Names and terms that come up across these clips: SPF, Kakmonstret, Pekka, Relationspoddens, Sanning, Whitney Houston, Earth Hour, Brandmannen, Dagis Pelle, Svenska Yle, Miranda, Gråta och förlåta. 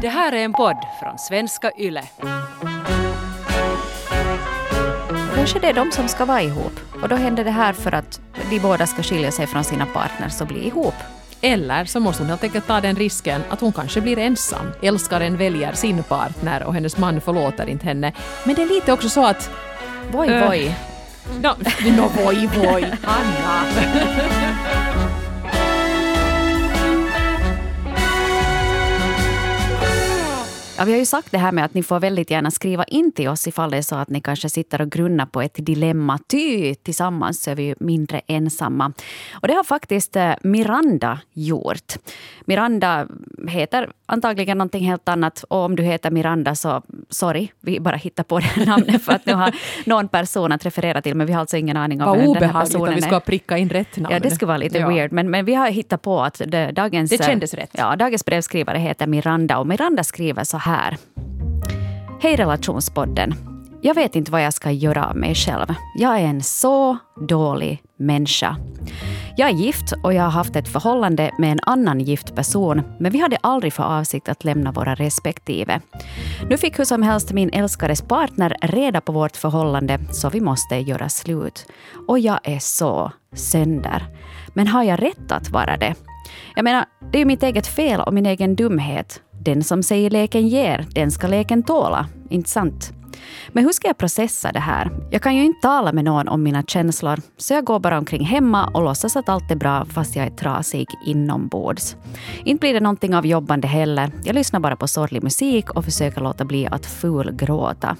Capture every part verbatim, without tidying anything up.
Det här är en podd från Svenska Yle. Kanske det är de som ska vara ihop. Och då händer det här för att de båda ska skilja sig från sina partners och bli ihop. Eller så måste hon helt enkelt ta den risken att hon kanske blir ensam. Älskaren väljer sin partner och hennes man förlåter inte henne. Men det är lite också så att... Voi, äh, voi. No, no, voi, voi. Anna. Ja, vi har ju sagt det här med att ni får väldigt gärna skriva in till oss ifall det är så att ni kanske sitter och grunnar på ett dilemma. Ty tillsammans så är vi ju mindre ensamma. Och det har faktiskt Miranda gjort. Miranda heter antagligen någonting helt annat. Och om du heter Miranda så, sorry, vi bara hittar på det här namnet för att nu har någon person att referera till. Men vi har alltså ingen aning om vem den här personen är. Vi ska pricka in rätt namn. Ja, det skulle vara lite ja. weird. Men, men vi har hittat på att det, dagens, det kändes rätt. Ja, dagens brevskrivare heter Miranda. Och Miranda skriver så här. Här. Hej Relationspodden. Jag vet inte vad jag ska göra av mig själv. Jag är en så dålig människa. Jag är gift och jag har haft ett förhållande med en annan gift person, men vi hade aldrig för avsikt att lämna våra respektive. Nu fick hur som helst min älskares partner reda på vårt förhållande, så vi måste göra slut. Och jag är så sönder. Men har jag rätt att vara det? Jag menar, det är mitt eget fel och min egen dumhet. Den som säger leken ger, den ska leken tåla. Inte sant? Men hur ska jag processa det här? Jag kan ju inte tala med någon om mina känslor. Så jag går bara omkring hemma och låtsas att allt är bra fast jag är trasig inombords. Inte blir det någonting av jobbande heller. Jag lyssnar bara på sorglig musik och försöker låta bli att fulgråta.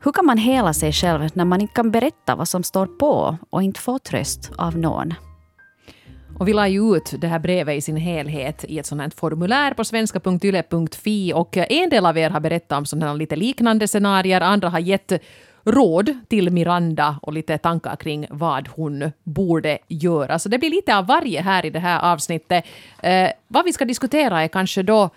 Hur kan man hela sig själv när man inte kan berätta vad som står på och inte få tröst av någon? Och vi la ju ut det här brevet i sin helhet i ett sånt här formulär på svenska punkt yle punkt fi, och en del av er har berättat om sådana här lite liknande scenarier, andra har gett råd till Miranda och lite tankar kring vad hon borde göra. Så det blir lite av varje här i det här avsnittet. Eh, vad vi ska diskutera är kanske då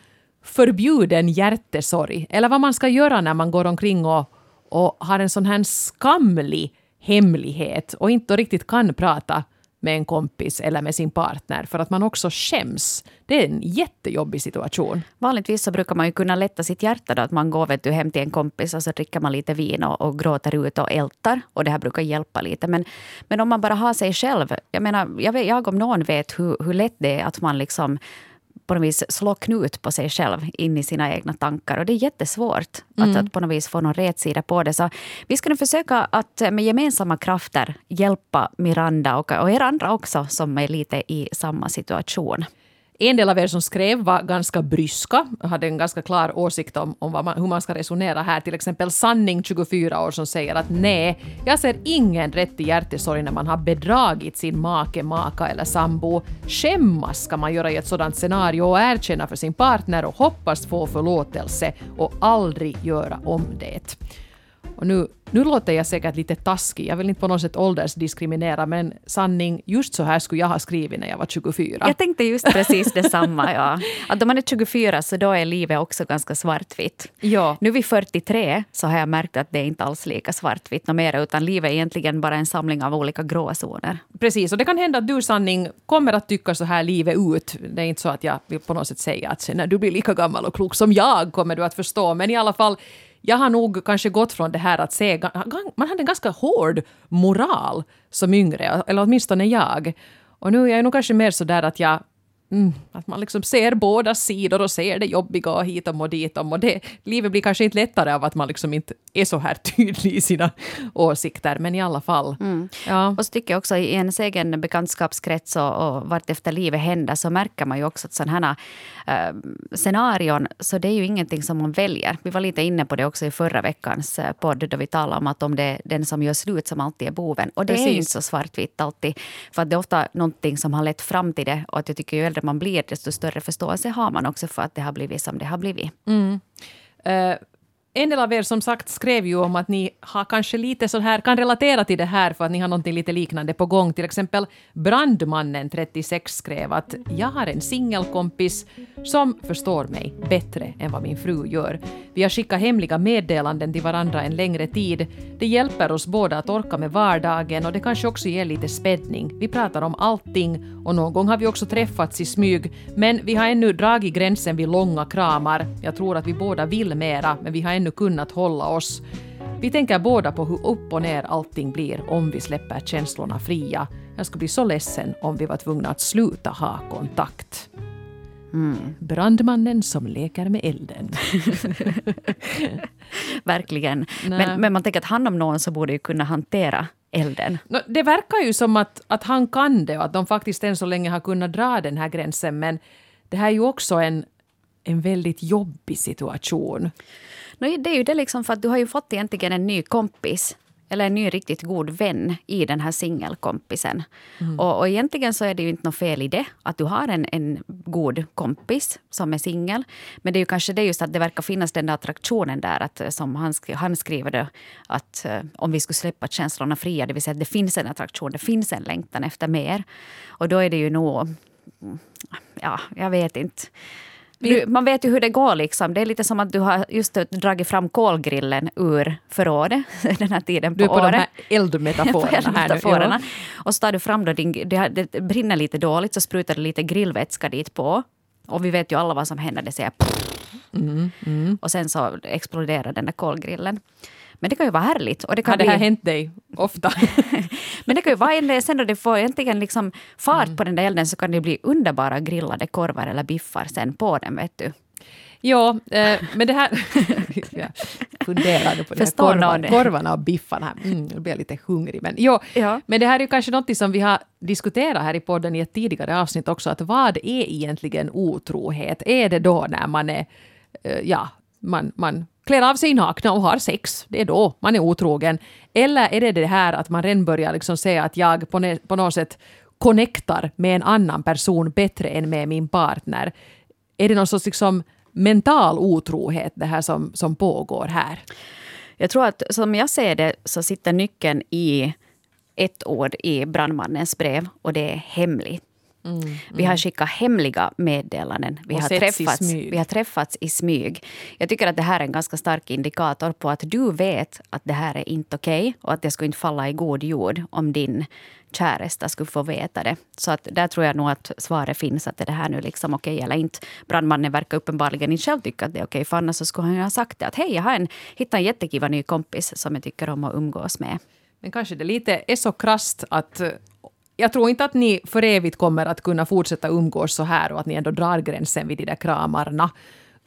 förbjuden hjärtesorg, eller vad man ska göra när man går omkring och, och har en sån här skamlig hemlighet och inte riktigt kan prata med en kompis eller med sin partner, för att man också skäms. Det är en jättejobbig situation. Vanligtvis så brukar man ju kunna lätta sitt hjärta då, att man går vet du, hem till en kompis och så dricker man lite vin och, och gråter ut och ältar, och det här brukar hjälpa lite. Men, men om man bara har sig själv, jag menar, jag, vet, jag om någon vet hur, hur lätt det är att man liksom på något vis slå knut på sig själv in i sina egna tankar. Och det är jättesvårt mm. att, att på något vis få någon rätsida på det. Så vi ska nu försöka att med gemensamma krafter hjälpa Miranda och, och er andra också som är lite i samma situation. En del av er som skrev var ganska bryska, hade en ganska klar åsikt om, om vad man, hur man ska resonera här. Till exempel Sanning, tjugofyra år, som säger att nej, jag ser ingen rätt i hjärtesorg när man har bedragit sin make, maka eller sambo. Skämmas ska man göra i ett sådant scenario och erkänna för sin partner och hoppas få förlåtelse och aldrig göra om det. Och nu, nu låter jag säkert lite taskig. Jag vill inte på något sätt åldersdiskriminera, men Sanning, just så här skulle jag ha skrivit när jag var tjugofyra. Jag tänkte just precis detsamma, ja. Att om man är tjugofyra så då är livet också ganska svartvitt. Ja. Nu vid fyrtiotre så har jag märkt att det är inte alls lika svartvitt och mer, utan livet är egentligen bara en samling av olika gråzoner. Precis, och det kan hända att du, Sanning, kommer att tycka så här livet ut. Det är inte så att jag vill på något sätt säga att när du blir lika gammal och klok som jag kommer du att förstå, men i alla fall... Jag har nog kanske gått från det här att se... Man hade en ganska hård moral som yngre, eller åtminstone jag. Och nu är jag nog kanske mer så där att jag... Mm, att man liksom ser båda sidor och ser det jobbiga och hitom och ditom. Och det, livet blir kanske inte lättare av att man liksom inte är så här tydlig i sina åsikter, men i alla fall. Mm. Ja. Och så tycker jag också i ens egen bekantskapskrets och, och vart efter livet händer så märker man ju också att sådana här äh, scenarion, så det är ju ingenting som man väljer. Vi var lite inne på det också i förra veckans podd då vi talade om att om det är den som gör slut som alltid är boven. Och det Precis. är ju inte så svartvitt alltid, för att det är ofta någonting som har lett fram till det, och att jag tycker ju man blir, desto större förståelse har man också för att det har blivit som det har blivit. Mm. Uh, en del av er som sagt skrev ju om att ni har kanske lite så här, kan relatera till det här för att ni har någonting lite liknande på gång. Till exempel Brandmannen trettiosex skrev att jag har en singelkompis som förstår mig bättre än vad min fru gör. Vi har skickat hemliga meddelanden till varandra en längre tid. Det hjälper oss båda att orka med vardagen och det kanske också ger lite spädning. Vi pratar om allting och någon gång har vi också träffats i smyg, men vi har ännu dragit gränsen vid långa kramar. Jag tror att vi båda vill mera, men vi har ännu kunnat hålla oss. Vi tänker båda på hur upp och ner allting blir om vi släpper känslorna fria. Jag skulle bli så ledsen om vi var tvungna att sluta ha kontakt. Mm. Brandmannen som leker med elden. Verkligen. Men, men man tänker att han om någon så borde ju kunna hantera elden. No, det verkar ju som att, att han kan det och att de faktiskt än så länge har kunnat dra den här gränsen. Men det här är ju också en, en väldigt jobbig situation. No, det är ju det liksom, för att du har ju fått egentligen en ny kompis. Eller en ny riktigt god vän i den här singelkompisen. Mm. Och, och egentligen så är det ju inte något fel i det. Att du har en, en god kompis som är singel. Men det är ju kanske det just att det verkar finnas den där attraktionen där. Att, som han, skri- han skriver det. Att om vi skulle släppa känslorna fria. Det vill säga att det finns en attraktion. Det finns en längtan efter mer. Och då är det ju nog... Ja, jag vet inte. Du, man vet ju hur det går liksom. Det är lite som att du har just dragit fram kolgrillen ur förrådet den här tiden på året. Du är på året. De här eldmetaforerna, eldmetaforerna här nu. Ja. Och så tar du fram då din, det, det brinner lite dåligt så sprutar du lite grillvätska dit på. Och vi vet ju alla vad som händer, det säger mm, mm. Och sen så exploderar den där kolgrillen. Men det kan ju vara härligt. Och det kan ja, bli... det här hänt dig ofta. Men det kan ju vara en, sen då det får egentligen liksom fart mm. på den där elden så kan det bli underbara grillade korvar eller biffar sen på den, vet du. Ja, eh, men det här... Jag funderade på det korvar, korvarna och biffarna här. Mm, jag blir lite hungrig. Men, jo, ja. Men det här är ju kanske något som vi har diskuterat här i podden i ett tidigare avsnitt också. Att vad är egentligen otrohet? Är det då när man är... Ja, man... man klär av sig nakna och har sex, det är då man är otrogen. Eller är det det här att man redan börjar liksom säga att jag på, ne- på något sätt connectar med en annan person bättre än med min partner? Är det någon sorts liksom mental otrohet det här som, som pågår här? Jag tror att som jag ser det så sitter nyckeln i ett ord i Brandmannens brev och det är hemligt. Mm, mm. Vi har skickat hemliga meddelanden. Vi har, träffats, vi har träffats i smyg. Jag tycker att det här är en ganska stark indikator på att du vet att det här är inte okej okay och att det skulle inte falla i god jord om din käresta skulle få veta det. Så att där tror jag nog att svaret finns att är det här nu liksom okej okay eller inte. Brandmannen verkar uppenbarligen inte själv tycka att det är okej okay, för annars så skulle han ju ha sagt det att hej, jag har en, hittat en jättekiva ny kompis som jag tycker om att umgås med. Men kanske det lite är så krasst att... Jag tror inte att ni för evigt kommer att kunna fortsätta umgås så här och att ni ändå drar gränsen vid de där kramarna.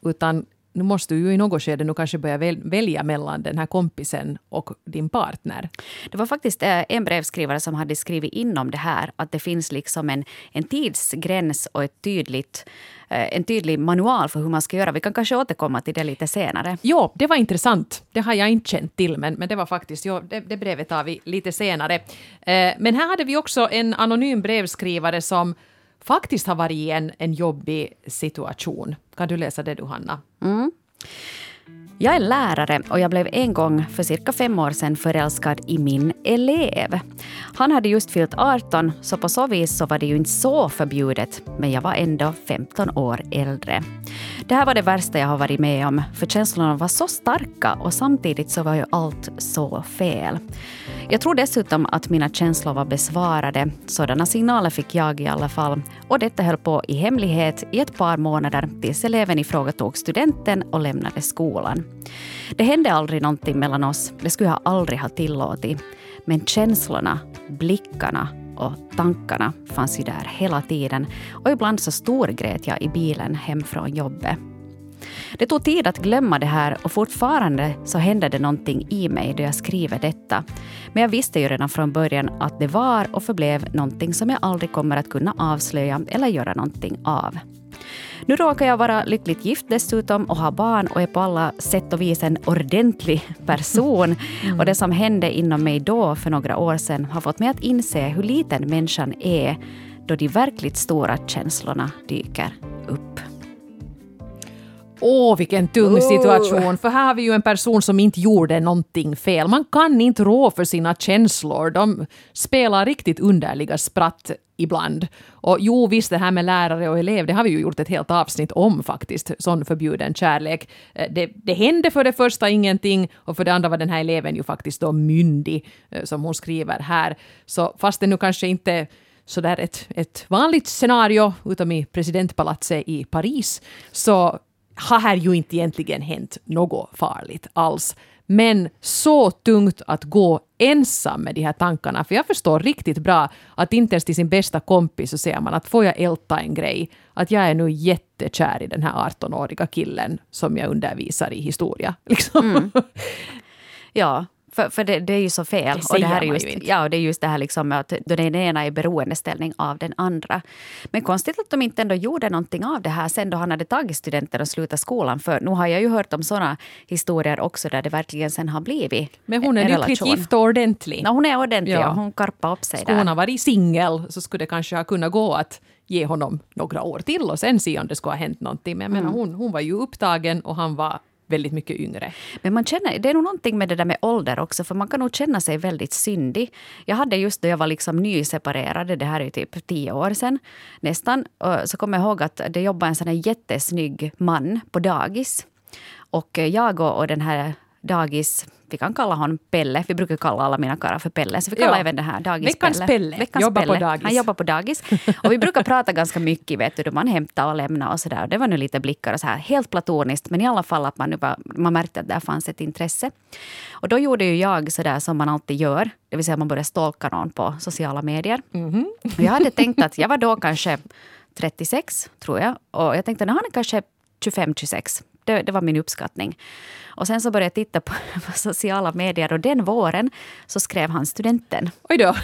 Utan nu måste du ju i något skede nu kanske börja välja mellan den här kompisen och din partner. Det var faktiskt en brevskrivare som hade skrivit in om det här. Att det finns liksom en, en tidsgräns och ett tydligt... en tydlig manual för hur man ska göra. Vi kan kanske återkomma till det lite senare. Ja, det var intressant. Det har jag inte känt till, men, men det var faktiskt, ja, det, det brevet tar vi lite senare. Eh, men här hade vi också en anonym brevskrivare som faktiskt har varit i en, en jobbig situation. Kan du läsa det du, Hanna? Mm. Jag är lärare och jag blev en gång för cirka fem år sedan förälskad i min elev. Han hade just fyllt arton så på så vis så var det ju inte så förbjudet, men jag var ändå femton år äldre. Det här var det värsta jag har varit med om, för känslorna var så starka och samtidigt så var ju allt så fel. Jag tror dessutom att mina känslor var besvarade, sådana signaler fick jag i alla fall. Och detta höll på i hemlighet i ett par månader tills eleven i fråga tog studenten och lämnade skolan. Det hände aldrig någonting mellan oss, det skulle jag aldrig ha tillåtit. Men känslorna, blickarna och tankarna fanns ju där hela tiden och ibland så storgrät jag i bilen hem från jobbet. Det tog tid att glömma det här och fortfarande så hände det någonting i mig då jag skriver detta. Men jag visste ju redan från början att det var och förblev någonting som jag aldrig kommer att kunna avslöja eller göra någonting av. Nu råkar jag vara lyckligt gift dessutom och ha barn och är på alla sätt och vis en ordentlig person. Mm. Och det som hände inom mig då för några år sedan har fått mig att inse hur liten människan är då de verkligt stora känslorna dyker upp. Åh, vilken tung situation. För här har vi ju en person som inte gjorde någonting fel. Man kan inte rå för sina känslor. De spelar riktigt underliga spratt ibland. Och jo, visst, det här med lärare och elev, det har vi ju gjort ett helt avsnitt om faktiskt. Sån förbjuden kärlek. Det, det hände för det första ingenting, och för det andra var den här eleven ju faktiskt då myndig, som hon skriver här. Så fast det nu kanske inte... så där ett, ett vanligt scenario utom i presidentpalatset i Paris, så har här ju inte egentligen hänt något farligt alls. Men så tungt att gå ensam med de här tankarna, för jag förstår riktigt bra att inte ens till sin bästa kompis så ser man att får jag älta en grej, att jag är nu jättekär i den här artonåriga killen som jag undervisar i historia. Liksom. Mm. Ja, För, för det, det är ju så fel. Det och det här är just, ju ja, det är just det här liksom att den ena är beroendeställning av den andra. Men konstigt att de inte ändå gjorde någonting av det här sen då han hade tagit studenter och slutat skolan. För nu har jag ju hört om sådana historier också där det verkligen sen har blivit. Men hon är lyckligt gift och ordentlig. No, hon är ordentlig, ja. Och hon karpar upp sig där. Hon har varit singel, så skulle det kanske kunna gå att ge honom några år till och sen se om det ska ha hänt någonting. Men, mm. men hon, hon var ju upptagen och han var... väldigt mycket yngre. Men man känner, det är nog någonting med det där med ålder också, för man kan nog känna sig väldigt syndig. Jag hade just då jag var liksom nyseparerad, det här är typ tio år sedan nästan, så kommer jag ihåg att det jobbade en sån här jättesnygg man på dagis. Och jag och den här dagis, vi kan kalla honom Pelle, vi brukar kalla alla mina karar för Pelle, så vi kallar ja. även det här dagis Veckans Pelle. Pelle. Veckans jobbar Pelle, på dagis. Han jobbar på dagis. Och vi brukar prata ganska mycket, vet du, då man hämtar och lämnar och sådär. Det var nu lite blickar och så här, helt platoniskt, men i alla fall att man, nu var, man märkte att där fanns ett intresse. Och då gjorde ju jag sådär som man alltid gör, det vill säga man började stalka någon på sociala medier. Mm-hmm. Och jag hade tänkt att, jag var då kanske trettiosex, tror jag, och jag tänkte, han är kanske tjugofem tjugosex. Det, det var min uppskattning. Och sen så började jag titta på, på sociala medier, och den våren så skrev han studenten. Oj då.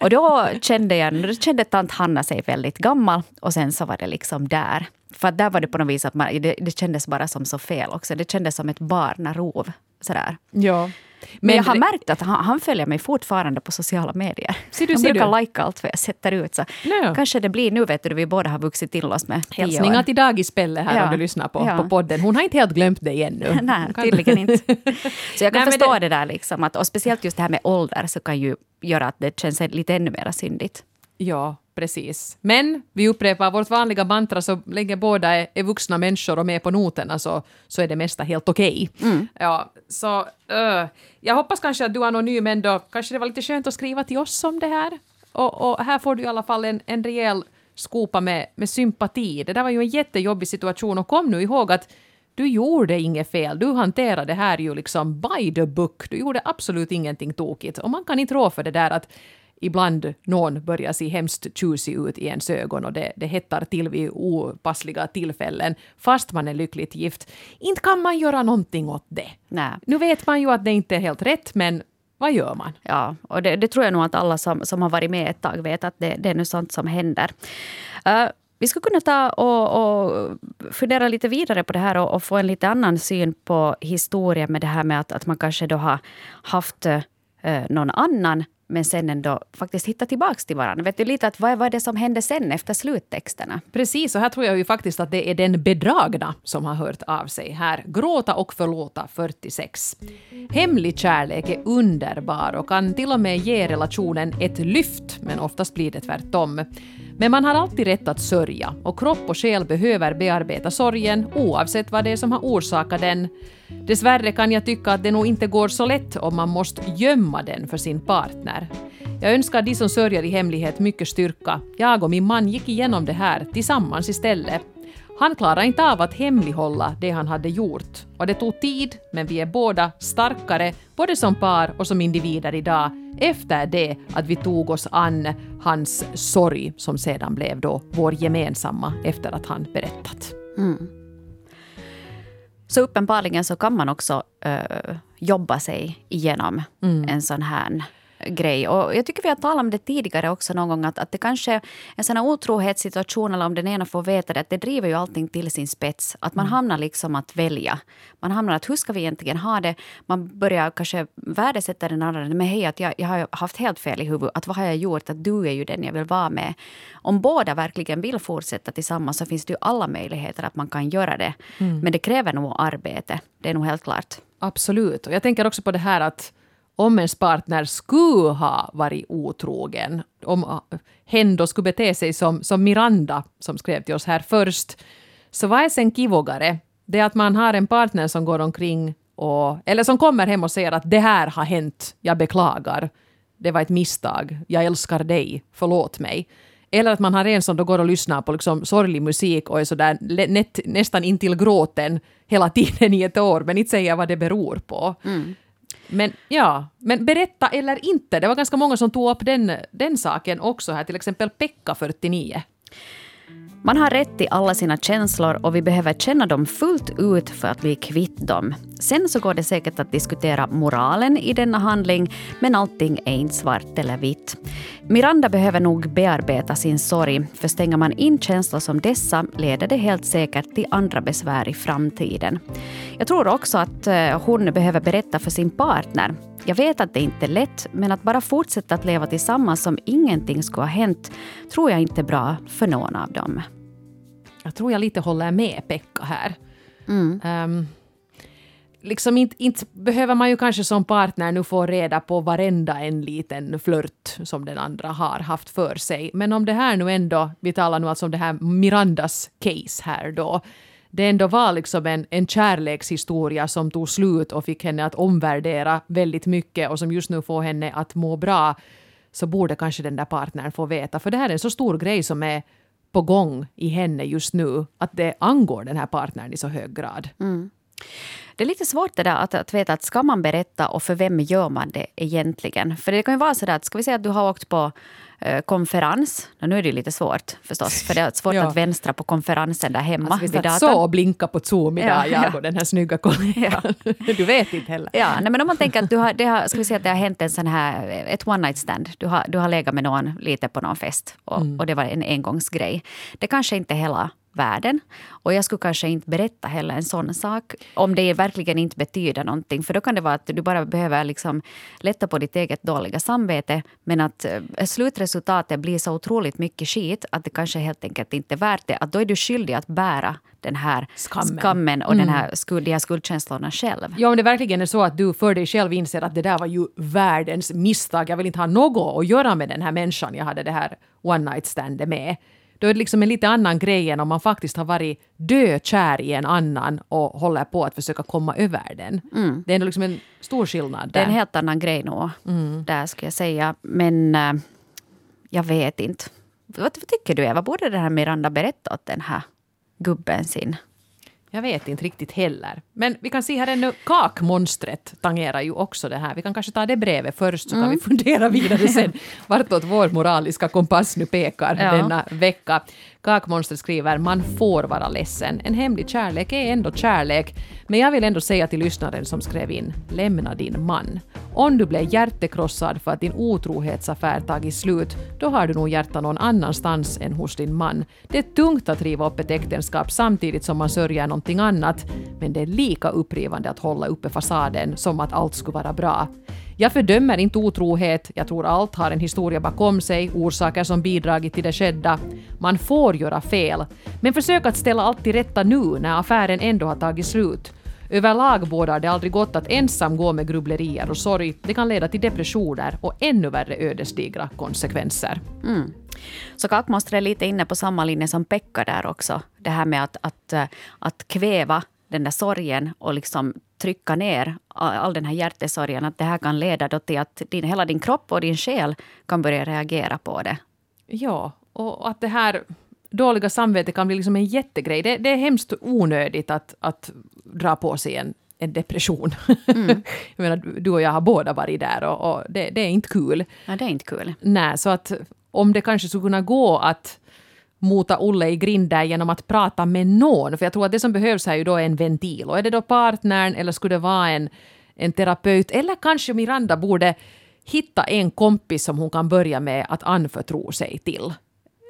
Och då kände jag, då kände tant Hanna sig väldigt gammal, och sen så var det liksom där. För där var det på något vis att man, det, det kändes bara som så fel också. Det kändes som ett barnarov sådär. Ja. Men, Men jag har märkt att han, han följer mig fortfarande på sociala medier. Ser du, han ser brukar lajka allt vad jag sätter ut. Så. No. Kanske det blir nu, vet du, vi båda har vuxit till oss med tio år. Hälsningar till Dagis Pelle här, ja. Om du lyssnar på, ja. på podden. Hon har inte helt glömt dig ännu. Nej, tydligen inte. Så jag kan Nej, förstå det... det där liksom. Att, och speciellt just det här med ålder så kan ju göra att det känns lite ännu mer syndigt. Ja, precis. Men vi upprepar vårt vanliga mantra, så länge båda är, är vuxna människor och med på noterna så, så är det mesta helt okej. Okay. Mm. Ja, så uh, jag hoppas kanske att du är anonym ändå. Kanske det var lite skönt att skriva till oss om det här. Och, och här får du i alla fall en, en rejäl skopa med, med sympati. Det där var ju en jättejobbig situation, och kom nu ihåg att du gjorde inget fel. Du hanterade det här ju liksom by the book. Du gjorde absolut ingenting tokigt. Och man kan inte rå för det där att ibland någon börjar se hemskt tjusig ut i ens ögon, och det, det hettar till vid opassliga tillfällen fast man är lyckligt gift. Inte kan man göra någonting åt det. Nej. Nu vet man ju att det inte är helt rätt, men vad gör man? Ja, och det, det tror jag nog att alla som, som har varit med ett tag vet att det, det är nu sånt som händer. Uh, vi skulle kunna ta och, och fundera lite vidare på det här och, och få en lite annan syn på historien med det här med att, att man kanske då har haft uh, någon annan, men sen ändå faktiskt hitta tillbaks till varandra. Vet du lite att vad var det som hände sen efter sluttexterna? Precis, och här tror jag ju faktiskt att det är den bedragna som har hört av sig här. Gråta och förlåta fyrtiosex. Hemlig kärlek är underbar och kan till och med ge relationen ett lyft, men oftast blir det tvärtom. Men man har alltid rätt att sörja, och kropp och själ behöver bearbeta sorgen oavsett vad det är som har orsakat den. Dessvärre kan jag tycka att det nog inte går så lätt om man måste gömma den för sin partner. Jag önskar de som sörjer i hemlighet mycket styrka. Jag och min man gick igenom det här tillsammans istället. Han klarade inte av att hemlighålla det han hade gjort. Och det tog tid, men vi är båda starkare, både som par och som individer idag, efter det att vi tog oss an hans sorg, som sedan blev då vår gemensamma efter att han berättat. Mm. Så uppenbarligen så kan man också uh, jobba sig igenom mm. en sån här grej. Och jag tycker vi har talat om det tidigare också någon gång, att, att det kanske är en sån här otrohetssituation, eller om den ena får veta det, att det driver ju allting till sin spets. Att man mm. hamnar liksom att välja. Man hamnar att hur ska vi egentligen ha det? Man börjar kanske värdesätta den andra. Men hej, att jag, jag har haft helt fel i huvudet. Att vad har jag gjort? Att du är ju den jag vill vara med. Om båda verkligen vill fortsätta tillsammans så finns det ju alla möjligheter att man kan göra det. Mm. Men det kräver nog arbete. Det är nog helt klart. Absolut. Och jag tänker också på det här att om ens partner skulle ha varit otrogen, om hen då skulle bete sig som, som Miranda som skrev till oss här först, så vad är sen kivogare? Det är att man har en partner som går omkring och, eller som kommer hem och säger att det här har hänt, jag beklagar, det var ett misstag, jag älskar dig, förlåt mig. Eller att man har en som då går och lyssnar på liksom sorglig musik och är sådär nät, nästan intill gråten hela tiden i ett år, men inte säger vad det beror på. Mm. Men ja, men berätta eller inte. Det var ganska många som tog upp den, den saken också här, till exempel Pekka fyrtionio. Man har rätt i alla sina känslor och vi behöver känna dem fullt ut för att bli kvitt dem. Sen så går det säkert att diskutera moralen i denna handling, men allting är inte svart eller vitt. Miranda behöver nog bearbeta sin sorg, för stänger man in känslor som dessa leder det helt säkert till andra besvär i framtiden. Jag tror också att hon behöver berätta för sin partner. Jag vet att det inte är lätt, men att bara fortsätta att leva tillsammans som ingenting skulle ha hänt tror jag inte är bra för någon av dem. Jag tror jag lite håller med Pekka här. Mm. Um, liksom inte, inte behöver man ju kanske som partner nu få reda på varenda en liten flört som den andra har haft för sig. Men om det här nu ändå, vi talar nu alltså om det här Mirandas case här då. Det ändå var liksom en, en kärlekshistoria som tog slut och fick henne att omvärdera väldigt mycket och som just nu får henne att må bra, så borde kanske den där partnern få veta. För det här är en så stor grej som är på gång i henne just nu att det angår den här partnern i så hög grad. Mm. Det är lite svårt det där att, att veta att ska man berätta och för vem gör man det egentligen? För det kan ju vara så där att ska vi säga att du har åkt på eh, konferens. Nu är det ju lite svårt förstås, för det är svårt ja. att vänstra på konferensen där hemma. Alltså, vi satt så och blinka på Zoom idag, ja, jag och ja. den här snygga kollegan. Ja. Du vet inte heller. Ja, nej, men om man tänker att du har, det har, ska vi säga att det har hänt en sån här, ett one night stand. Du har, du har legat med någon lite på någon fest och, mm. och det var en engångsgrej. Det kanske inte hela världen. Och jag skulle kanske inte berätta heller en sån sak om det verkligen inte betyder någonting. För då kan det vara att du bara behöver liksom lätta på ditt eget dåliga samvete, men att slutresultatet blir så otroligt mycket skit att det kanske helt enkelt inte är värt det. Att då är du skyldig att bära den här skammen, skammen och mm. den här skuld, de här skuldkänslorna själv. Ja, om det verkligen är så att du för dig själv inser att det där var ju världens misstag. Jag vill inte ha något att göra med den här människan jag hade det här one night stand med. Då är det liksom en lite annan grej än om man faktiskt har varit dökär i en annan och håller på att försöka komma över den. Mm. Det är liksom en stor skillnad. Där. Det är en helt annan grej nog, mm. där ska jag säga. Men äh, jag vet inte. Vad, vad tycker du, Eva? Borde den här Miranda berätta åt den här gubben sin? Jag vet inte riktigt heller. Men vi kan se här ännu, Kakmonstret tangerar ju också det här. Vi kan kanske ta det brevet först så kan mm. vi fundera vidare sen vartåt vår moraliska kompass nu pekar ja. denna vecka. Kakmonstret skriver, man får vara ledsen. En hemlig kärlek är ändå kärlek. Men jag vill ändå säga till lyssnaren som skrev in, lämna din man. Om du blev hjärtekrossad för att din otrohetsaffär tagit slut, då har du nog hjärta någon annanstans än hos din man. Det är tungt att riva upp ett äktenskap samtidigt som man sörjer någonting annat, men det är lika upprivande att hålla uppe fasaden som att allt skulle vara bra. Jag fördömer inte otrohet, jag tror allt har en historia bakom sig, orsaker som bidragit till det skedda. Man får göra fel, men försök att ställa allt till rätta nu när affären ändå har tagit slut. Överlag bådar det aldrig gott att ensam gå med grubblerier och sorg. Det kan leda till depressioner och ännu värre ödesdigra konsekvenser. Mm. Så Kakmonstret är lite inne på samma linje som Pekka där också. Det här med att, att, att kväva den där sorgen och liksom trycka ner all den här hjärtesorgen. Att det här kan leda då till att din, hela din kropp och din själ kan börja reagera på det. Ja, och att det här dåliga samvete kan bli liksom en jättegrej. Det, det är hemskt onödigt att, att dra på sig en, en depression. Mm. Jag menar, du och jag har båda varit där och, och det, det är inte kul. Ja, det är inte kul. Nej, så att om det kanske skulle kunna gå att mota Olle i grinden genom att prata med någon. För jag tror att det som behövs här ju då är en ventil. Och är det då partnern eller skulle det vara en, en terapeut? Eller kanske Miranda borde hitta en kompis som hon kan börja med att anförtro sig till.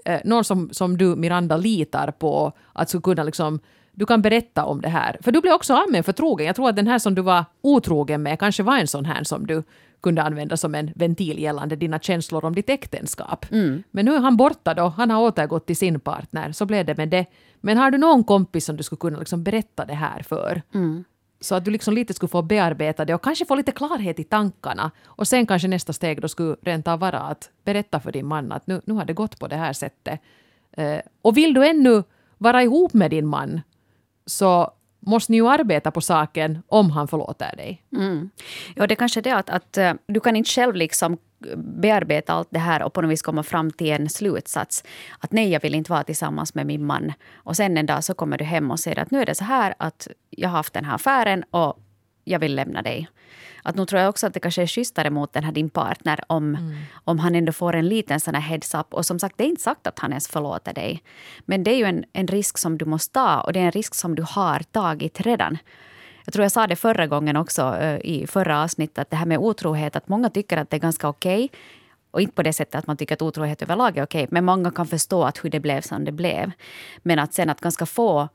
Eh, någon som, som du, Miranda, litar på att skulle kunna liksom, du kan berätta om det här. För du blev också allmän förtrogen. Jag tror att den här som du var otrogen med kanske var en sån här som du kunde använda som en ventil gällande dina känslor om ditt äktenskap. Mm. Men nu är han borta då. Han har återgått till sin partner. Så blev det med det. Men har du någon kompis som du skulle kunna liksom berätta det här för? Mm. Så att du liksom lite skulle få bearbeta det och kanske få lite klarhet i tankarna. Och sen kanske nästa steg då skulle rent av vara att berätta för din man att nu, nu har det gått på det här sättet. Eh, och vill du ännu vara ihop med din man så måste ni ju arbeta på saken om han förlåter dig. Mm. Ja, det kanske är det att, att du kan inte själv liksom bearbeta allt det här och på något vis komma fram till en slutsats. Att nej, jag vill inte vara tillsammans med min man. Och sen en dag så kommer du hem och säger att nu är det så här att jag har haft den här affären och jag vill lämna dig. Att nu tror jag också att det kanske är schysstare mot den här din partner om, mm. om han ändå får en liten sån här heads up. Och som sagt, det är inte sagt att han ens förlåter dig. Men det är ju en, en risk som du måste ta och det är en risk som du har tagit redan. Jag tror jag sa det förra gången också i förra avsnittet att det här med otrohet, att många tycker att det är ganska okej. Okay, och inte på det sättet att man tycker att otrohet överlag är okej. Okay, men många kan förstå att hur det blev som det blev. Men att sen att ganska få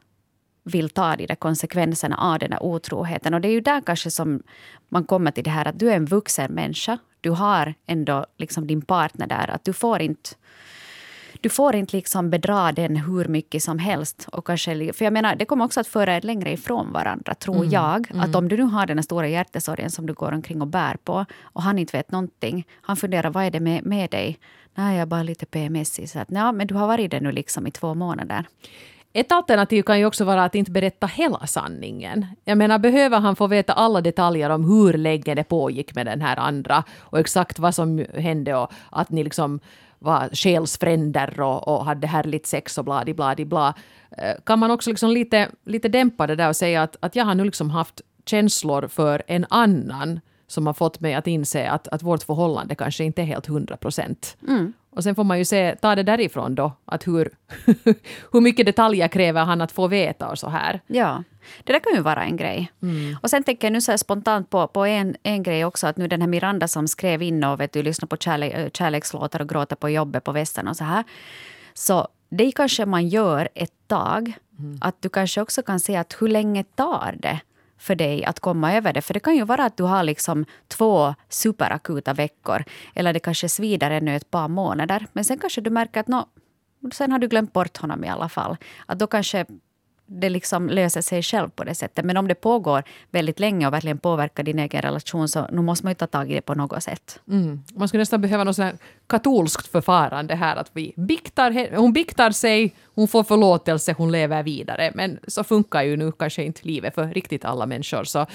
vill ta de där konsekvenserna av den där otroheten. Och det är ju där kanske som man kommer till det här att du är en vuxen människa. Du har ändå liksom din partner där. Att du får inte, du får inte liksom bedra den hur mycket som helst. Och kanske, för jag menar, det kommer också att föra er längre ifrån varandra, tror mm. jag. Mm. Att om du nu har den här stora hjärtesorgen som du går omkring och bär på och han inte vet någonting. Han funderar, vad är det med, med dig? Nej, jag är bara lite P M S-ig. Så att, nej, men du har varit det nu liksom i två månader. Ett alternativ kan ju också vara att inte berätta hela sanningen. Jag menar, behöver han få veta alla detaljer om hur länge det pågick med den här andra och exakt vad som hände och att ni liksom var själsfränder och, och hade härligt sex och bla, bla, bla. Kan man också liksom lite, lite dämpa det där och säga att, att jag har nu liksom haft känslor för en annan som har fått mig att inse att, att vårt förhållande kanske inte är helt hundra procent. Mm. Och sen får man ju se, ta det därifrån då, att hur, hur mycket detaljer kräver han att få veta och så här. Ja, det där kan ju vara en grej. Mm. Och sen tänker jag nu så här spontant på, på en, en grej också, att nu den här Miranda som skrev in och vet du, lyssnar på kärlek, kärlekslåtar och gråter på jobbet på västen och så här. Så det kanske man gör ett tag, mm. att du kanske också kan se att hur länge tar det för dig att komma över det. För det kan ju vara att du har liksom två superakuta veckor. Eller det kanske svider ännu ett par månader. Men sen kanske du märker att nå, sen har du glömt bort honom i alla fall. Att då kanske det liksom löser sig själv på det sättet. Men om det pågår väldigt länge och verkligen påverkar din egen relation så nu måste man ju ta tag i det på något sätt. Mm. Man skulle nästan behöva något sån här katolskt förfarande här att vi biktar, hon biktar sig, hon får förlåtelse, hon lever vidare. Men så funkar ju nu kanske inte livet för riktigt alla människor så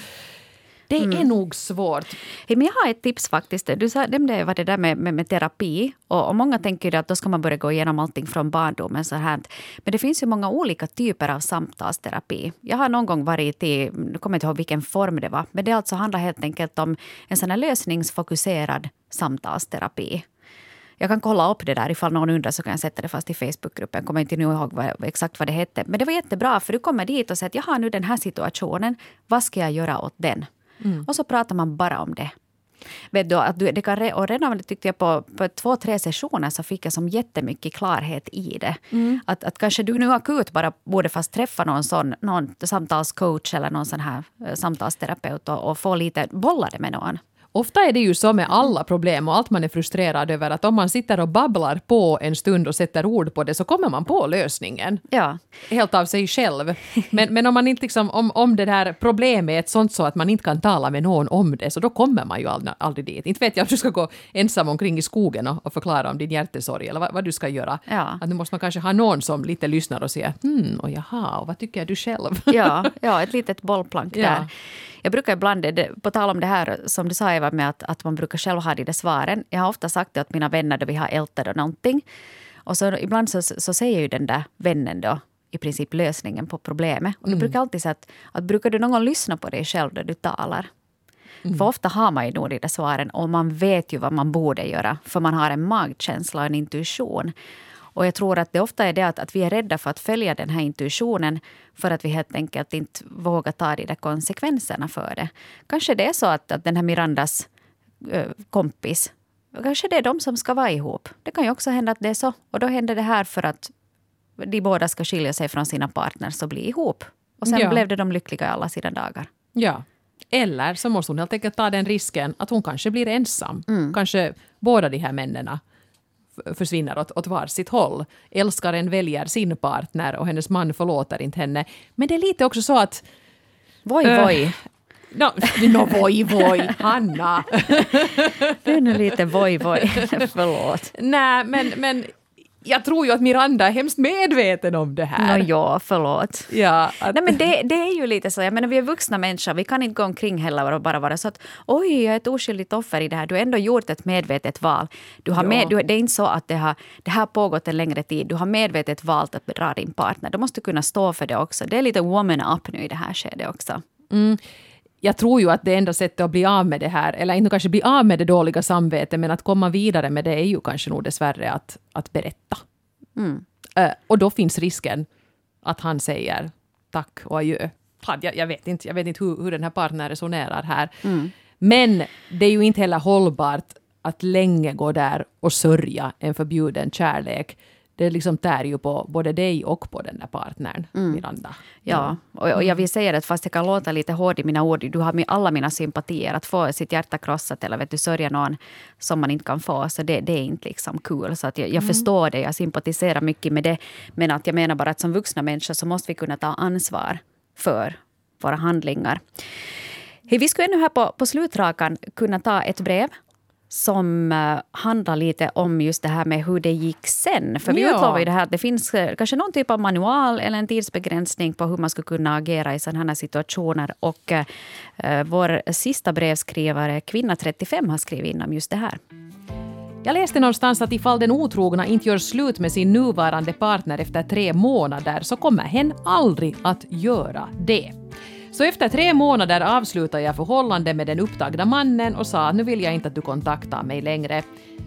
det är mm. nog svårt. Hey, men jag har ett tips faktiskt. Du sa, nämnde vad det där med, med, med terapi. Och, och många tänker att då ska man börja gå igenom allting från barndomen. Så här. Men det finns ju många olika typer av samtalsterapi. Jag har någon gång varit i, nu kommer jag inte ihåg vilken form det var. Men det alltså handlar helt enkelt om en sån här lösningsfokuserad samtalsterapi. Jag kan kolla upp det där, ifall någon undrar så kan jag sätta det fast i Facebookgruppen. Kommer inte nu ihåg vad, exakt vad det hette. Men det var jättebra för du kommer dit och säger att jag har nu den här situationen. Vad ska jag göra åt den? Mm. Och så pratar man bara om det. Vet du, att du, det kan, och redan tyckte jag på, på två, tre sessioner så fick jag som jättemycket klarhet i det. Mm. Att, att kanske du nu akut bara borde fast träffa någon, sån, någon samtalscoach eller någon sån här samtalsterapeut och, och få lite bollade med någon. Ofta är det ju så med alla problem och allt man är frustrerad över att om man sitter och babblar på en stund och sätter ord på det så kommer man på lösningen. Ja. Helt av sig själv. Men, men om, man inte liksom, om, om det där problemet är ett sånt så att man inte kan tala med någon om det så då kommer man ju aldrig, aldrig dit. Inte vet jag om du ska gå ensam omkring i skogen och, och förklara om din hjärtesorg eller vad, vad du ska göra. Ja. Att nu måste man kanske ha någon som lite lyssnar och säger hmm, och jaha, och vad tycker du själv? Ja, ja ett litet bollplank där. Ja. Jag brukar ibland, på tal om det här som du sa Eva med att, att man brukar själv ha de där svaren. Jag har ofta sagt det åt mina vänner då vi har ältat och någonting. Och så ibland så, så säger ju den där vännen då i princip lösningen på problemet. Och mm. du brukar alltid säga att, att brukar du någon lyssna på dig själv när du talar? Mm. För ofta har man ju nog de där svaren och man vet ju vad man borde göra. För man har en magkänsla och en intuition. Och jag tror att det ofta är det att, att vi är rädda för att följa den här intuitionen för att vi helt enkelt inte vågar ta de där konsekvenserna för det. Kanske det är så att, att den här Mirandas kompis. Kanske det är de som ska vara ihop. Det kan ju också hända att det är så. Och då händer det här för att de båda ska skilja sig från sina partners och bli ihop. Och sen ja. blev det de lyckliga i alla sina dagar. Ja. Eller så måste hon helt enkelt ta den risken att hon kanske blir ensam. Mm. Kanske båda de här männen försvinner åt, åt var sitt håll. Älskaren väljer sin partner och hennes man förlåter inte henne. Men det är lite också så att... Voi, äh, voi. No, no, voi, voi. Hanna. Det är nu lite voi, voi. Förlåt. Nej, men... men jag tror ju att Miranda är hemskt medveten om det här. No, ja, förlåt. Ja, att... Nej, men det, det är ju lite så. Jag menar, vi är vuxna människor. Vi kan inte gå omkring heller och bara vara så att oj, jag är ett oskyldigt offer i det här. Du har ändå gjort ett medvetet val. Du har med, du, det är inte så att det har, det har pågått en längre tid. Du har medvetet valt att bedra din partner. Du måste kunna stå för det också. Det är lite woman up nu i det här skedet också. Mm. Jag tror ju att det enda sättet att bli av med det här, eller inte kanske bli av med det dåliga samvetet, men att komma vidare med det är ju kanske nog dessvärre att, att berätta. Mm. Uh, och då finns risken att han säger tack och adjö. Jag, jag vet inte, jag vet inte hur, hur den här partnern resonerar här. Mm. Men det är ju inte heller hållbart att länge gå där och sörja en förbjuden kärlek. Det liksom tär ju på både dig och på den där partnern, mm. Miranda. Ja, och, och jag vill säga att fast jag kan låta lite hård i mina ord, du har med alla mina sympatier. Att få sitt hjärta krossat eller vet du, sörja någon som man inte kan få, så det, det är inte liksom cool. Så att jag, jag mm. förstår det, jag sympatiserar mycket med det. Men att jag menar bara att som vuxna människor så måste vi kunna ta ansvar för våra handlingar. Hej, vi skulle nu här på, på slutrakan kunna ta ett brev som handlar lite om just det här med hur det gick sen. För vi ja. utlovar ju det här att det finns kanske någon typ av manual eller en tidsbegränsning på hur man ska kunna agera i sådana här situationer. Och eh, vår sista brevskrivare, Kvinna trettiofem, har skrivit in om just det här. Jag läste någonstans att ifall den otrogna inte gör slut med sin nuvarande partner efter tre månader så kommer hen aldrig att göra det. Så efter tre månader avslutade jag förhållande med den upptagna mannen och sa att nu vill jag inte att du kontaktar mig längre.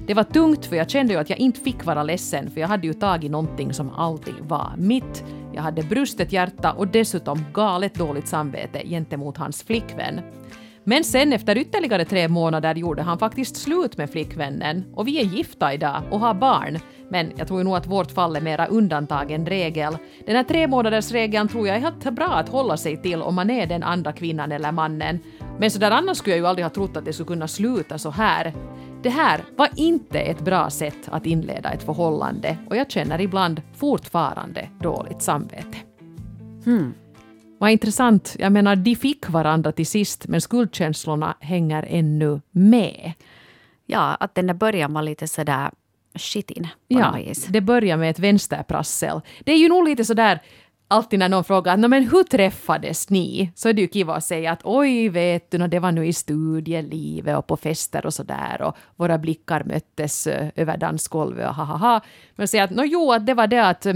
Det var tungt för jag kände ju att jag inte fick vara ledsen för jag hade ju tagit någonting som alltid var mitt. Jag hade brustet hjärta och dessutom galet dåligt samvete gentemot hans flickvän. Men sen efter ytterligare tre månader gjorde han faktiskt slut med flickvännen och vi är gifta idag och har barn. Men jag tror ju nog att vårt fall är mera undantag än regel. Den här tre månaders regeln tror jag är helt bra att hålla sig till om man är den andra kvinnan eller mannen. Men så där annars skulle jag ju aldrig ha trott att det skulle kunna sluta så här. Det här var inte ett bra sätt att inleda ett förhållande och jag känner ibland fortfarande dåligt samvete. Hmm. Vad intressant. Jag menar, de fick varandra till sist, men skuldkänslorna hänger ännu med. Ja, att den där början var lite sådär shitin. Ja, det börjar med ett vänsterprassel. Det är ju nog lite sådär, alltid när någon frågar, men hur träffades ni? Så är det ju kiva att säga att oj, vet du, det var nu i studielivet och på fester och sådär. Och våra blickar möttes över dansgolvet och hahaha. Men säga att, no, jo, att det var det att...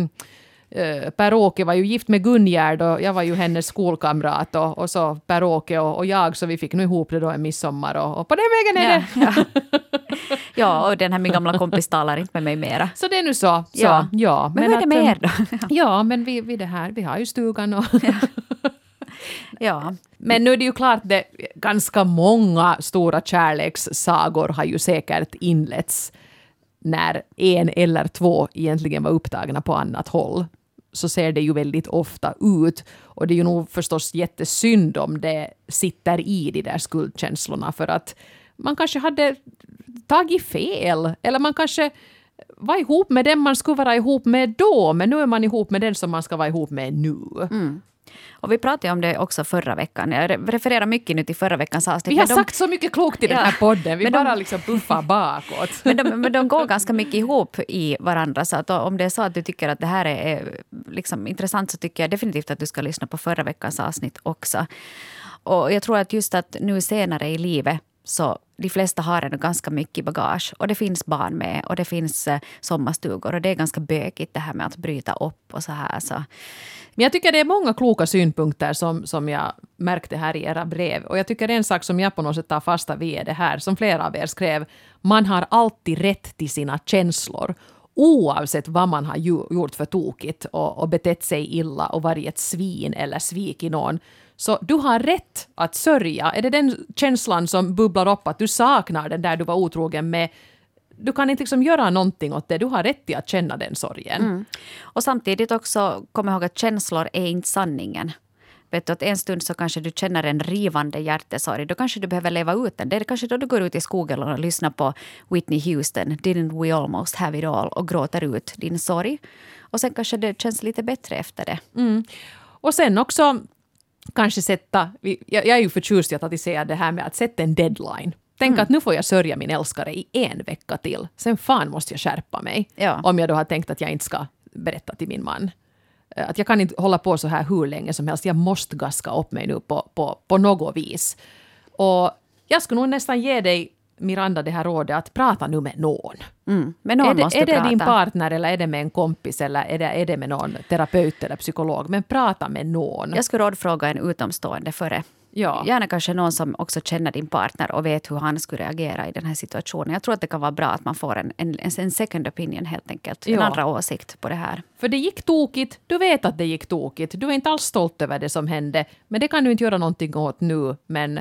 Per-Åke var ju gift med Gunnjärd och jag var ju hennes skolkamrat och, och så Per-Åke och, och jag, så vi fick nu ihop det då en midsommar och, och på den vägen är ja, det. Ja. ja, och den här min gamla kompis talar inte med mig mera. Så det är nu så. så ja. ja, men, men hur är det att, med er då? ja, men vi, vi det här, vi har ju stugan och... ja. Ja. Men nu är det ju klart att ganska många stora kärlekssagor har ju säkert inletts när en eller två egentligen var upptagna på annat håll, så ser det ju väldigt ofta ut. Och det är ju nog förstås jättesynd om det sitter i de där skuldkänslorna, för att man kanske hade tagit fel, eller man kanske var ihop med den man skulle vara ihop med då, men nu är man ihop med den som man ska vara ihop med nu. Mm. Och vi pratade om det också förra veckan. Jag refererar mycket nu till förra veckans avsnitt. Vi har de... sagt så mycket klokt i den här podden. Vi men bara de... liksom puffar bakåt. men, de, men de går ganska mycket ihop i varandra. Så att om det är så att du tycker att det här är liksom intressant, så tycker jag definitivt att du ska lyssna på förra veckans avsnitt också. Och jag tror att just att nu senare i livet så de flesta har ändå ganska mycket bagage. Och det finns barn med och det finns sommarstugor. Och det är ganska bökigt det här med att bryta upp och så här. Så. Men jag tycker det är många kloka synpunkter som, som jag märkte här i era brev. Och jag tycker en sak som jag på något sätt tar fasta vid är det här. Som flera av er skrev. Man har alltid rätt till sina känslor. Oavsett vad man har gjort för tokigt och, och betett sig illa och varit ett svin eller svik i någon. Så du har rätt att sörja. Är det den känslan som bubblar upp att du saknar den där du var otrogen med? Du kan inte liksom göra någonting åt det. Du har rätt till att känna den sorgen. Mm. Och samtidigt också, kom ihåg att känslor är inte sanningen. Vet du, att en stund så kanske du känner en rivande hjärtesorg. Då kanske du behöver leva ut den. Det är kanske då du går ut i skogen och lyssnar på Whitney Houston, Didn't We Almost Have It All, och gråter ut din sorg. Och sen kanske det känns lite bättre efter det. Mm. Och sen också kanske sätta, jag, jag är ju förtjust i att säga det här med att sätta en deadline. Tänk mm. att nu får jag sörja min älskare i en vecka till. Sen fan måste jag skärpa mig. Ja. Om jag då har tänkt att jag inte ska berätta till min man. Att jag kan inte hålla på så här hur länge som helst. Jag måste gaska upp mig nu på, på, på något vis. Och jag skulle nog nästan ge dig, Miranda, det här rådet att prata nu med någon. Mm, med någon är det, måste är det prata. Din partner eller är det med en kompis eller är det, är det med någon terapeut eller psykolog? Men prata med någon. Jag skulle rådfråga en utomstående före. Ja. Gärna kanske någon som också känner din partner och vet hur han skulle reagera i den här situationen. Jag tror att det kan vara bra att man får en, en, en second opinion helt enkelt. En ja. andra åsikt på det här. För det gick tokigt. Du vet att det gick tokigt. Du är inte alls stolt över det som hände. Men det kan du inte göra någonting åt nu. Men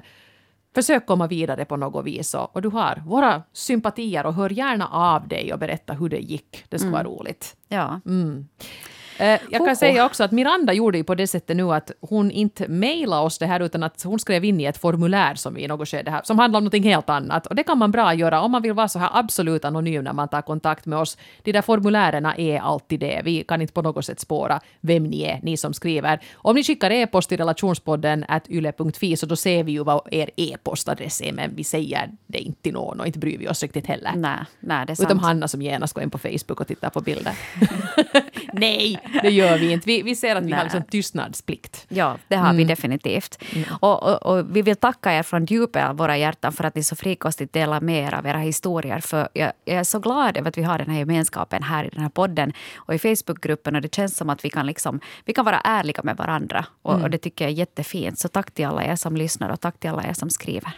försök komma vidare på något vis. Och du har våra sympatier och hör gärna av dig och berätta hur det gick. Det ska mm. vara roligt. Ja. Mm. Jag kan oh, oh. säga också att Miranda gjorde ju på det sättet nu att hon inte mejlade oss det här utan att hon skrev in i ett formulär som vi i något skede här, som handlar om något helt annat. Och det kan man bra göra om man vill vara så här absolut anonym när man tar kontakt med oss. De där formulärerna är alltid det. Vi kan inte på något sätt spåra vem ni är, ni som skriver. Om ni skickar e-post till relationspodden at yle punkt fi så då ser vi ju vad er e-postadress är, men vi säger det inte till någon och inte bryr vi oss riktigt heller. Nej, nej, det är sant. Utom Hanna som gärna går in på Facebook och tittar på bilder. Nej! Det gör vi inte. Vi, vi ser att vi Nej. har liksom tystnadsplikt. Ja, det har mm. vi definitivt. Mm. Och, och, och vi vill tacka er från djupet av våra hjärtan för att ni så frikostigt delar med er av era historier. För jag, jag är så glad över att vi har den här gemenskapen här i den här podden och i Facebookgruppen. Och det känns som att vi kan, liksom, vi kan vara ärliga med varandra. Och, mm. och det tycker jag är jättefint. Så tack till alla er som lyssnar och tack till alla er som skriver.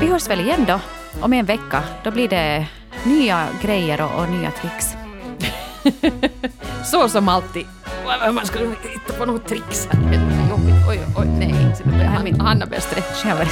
Vi hörs väl igen då. Om en vecka. Då blir det nya grejer och, och nya tricks. Så som alltid. Man ska hitta på något tricks. Oj, oj, oj, nej. Hanna börjar stretcha.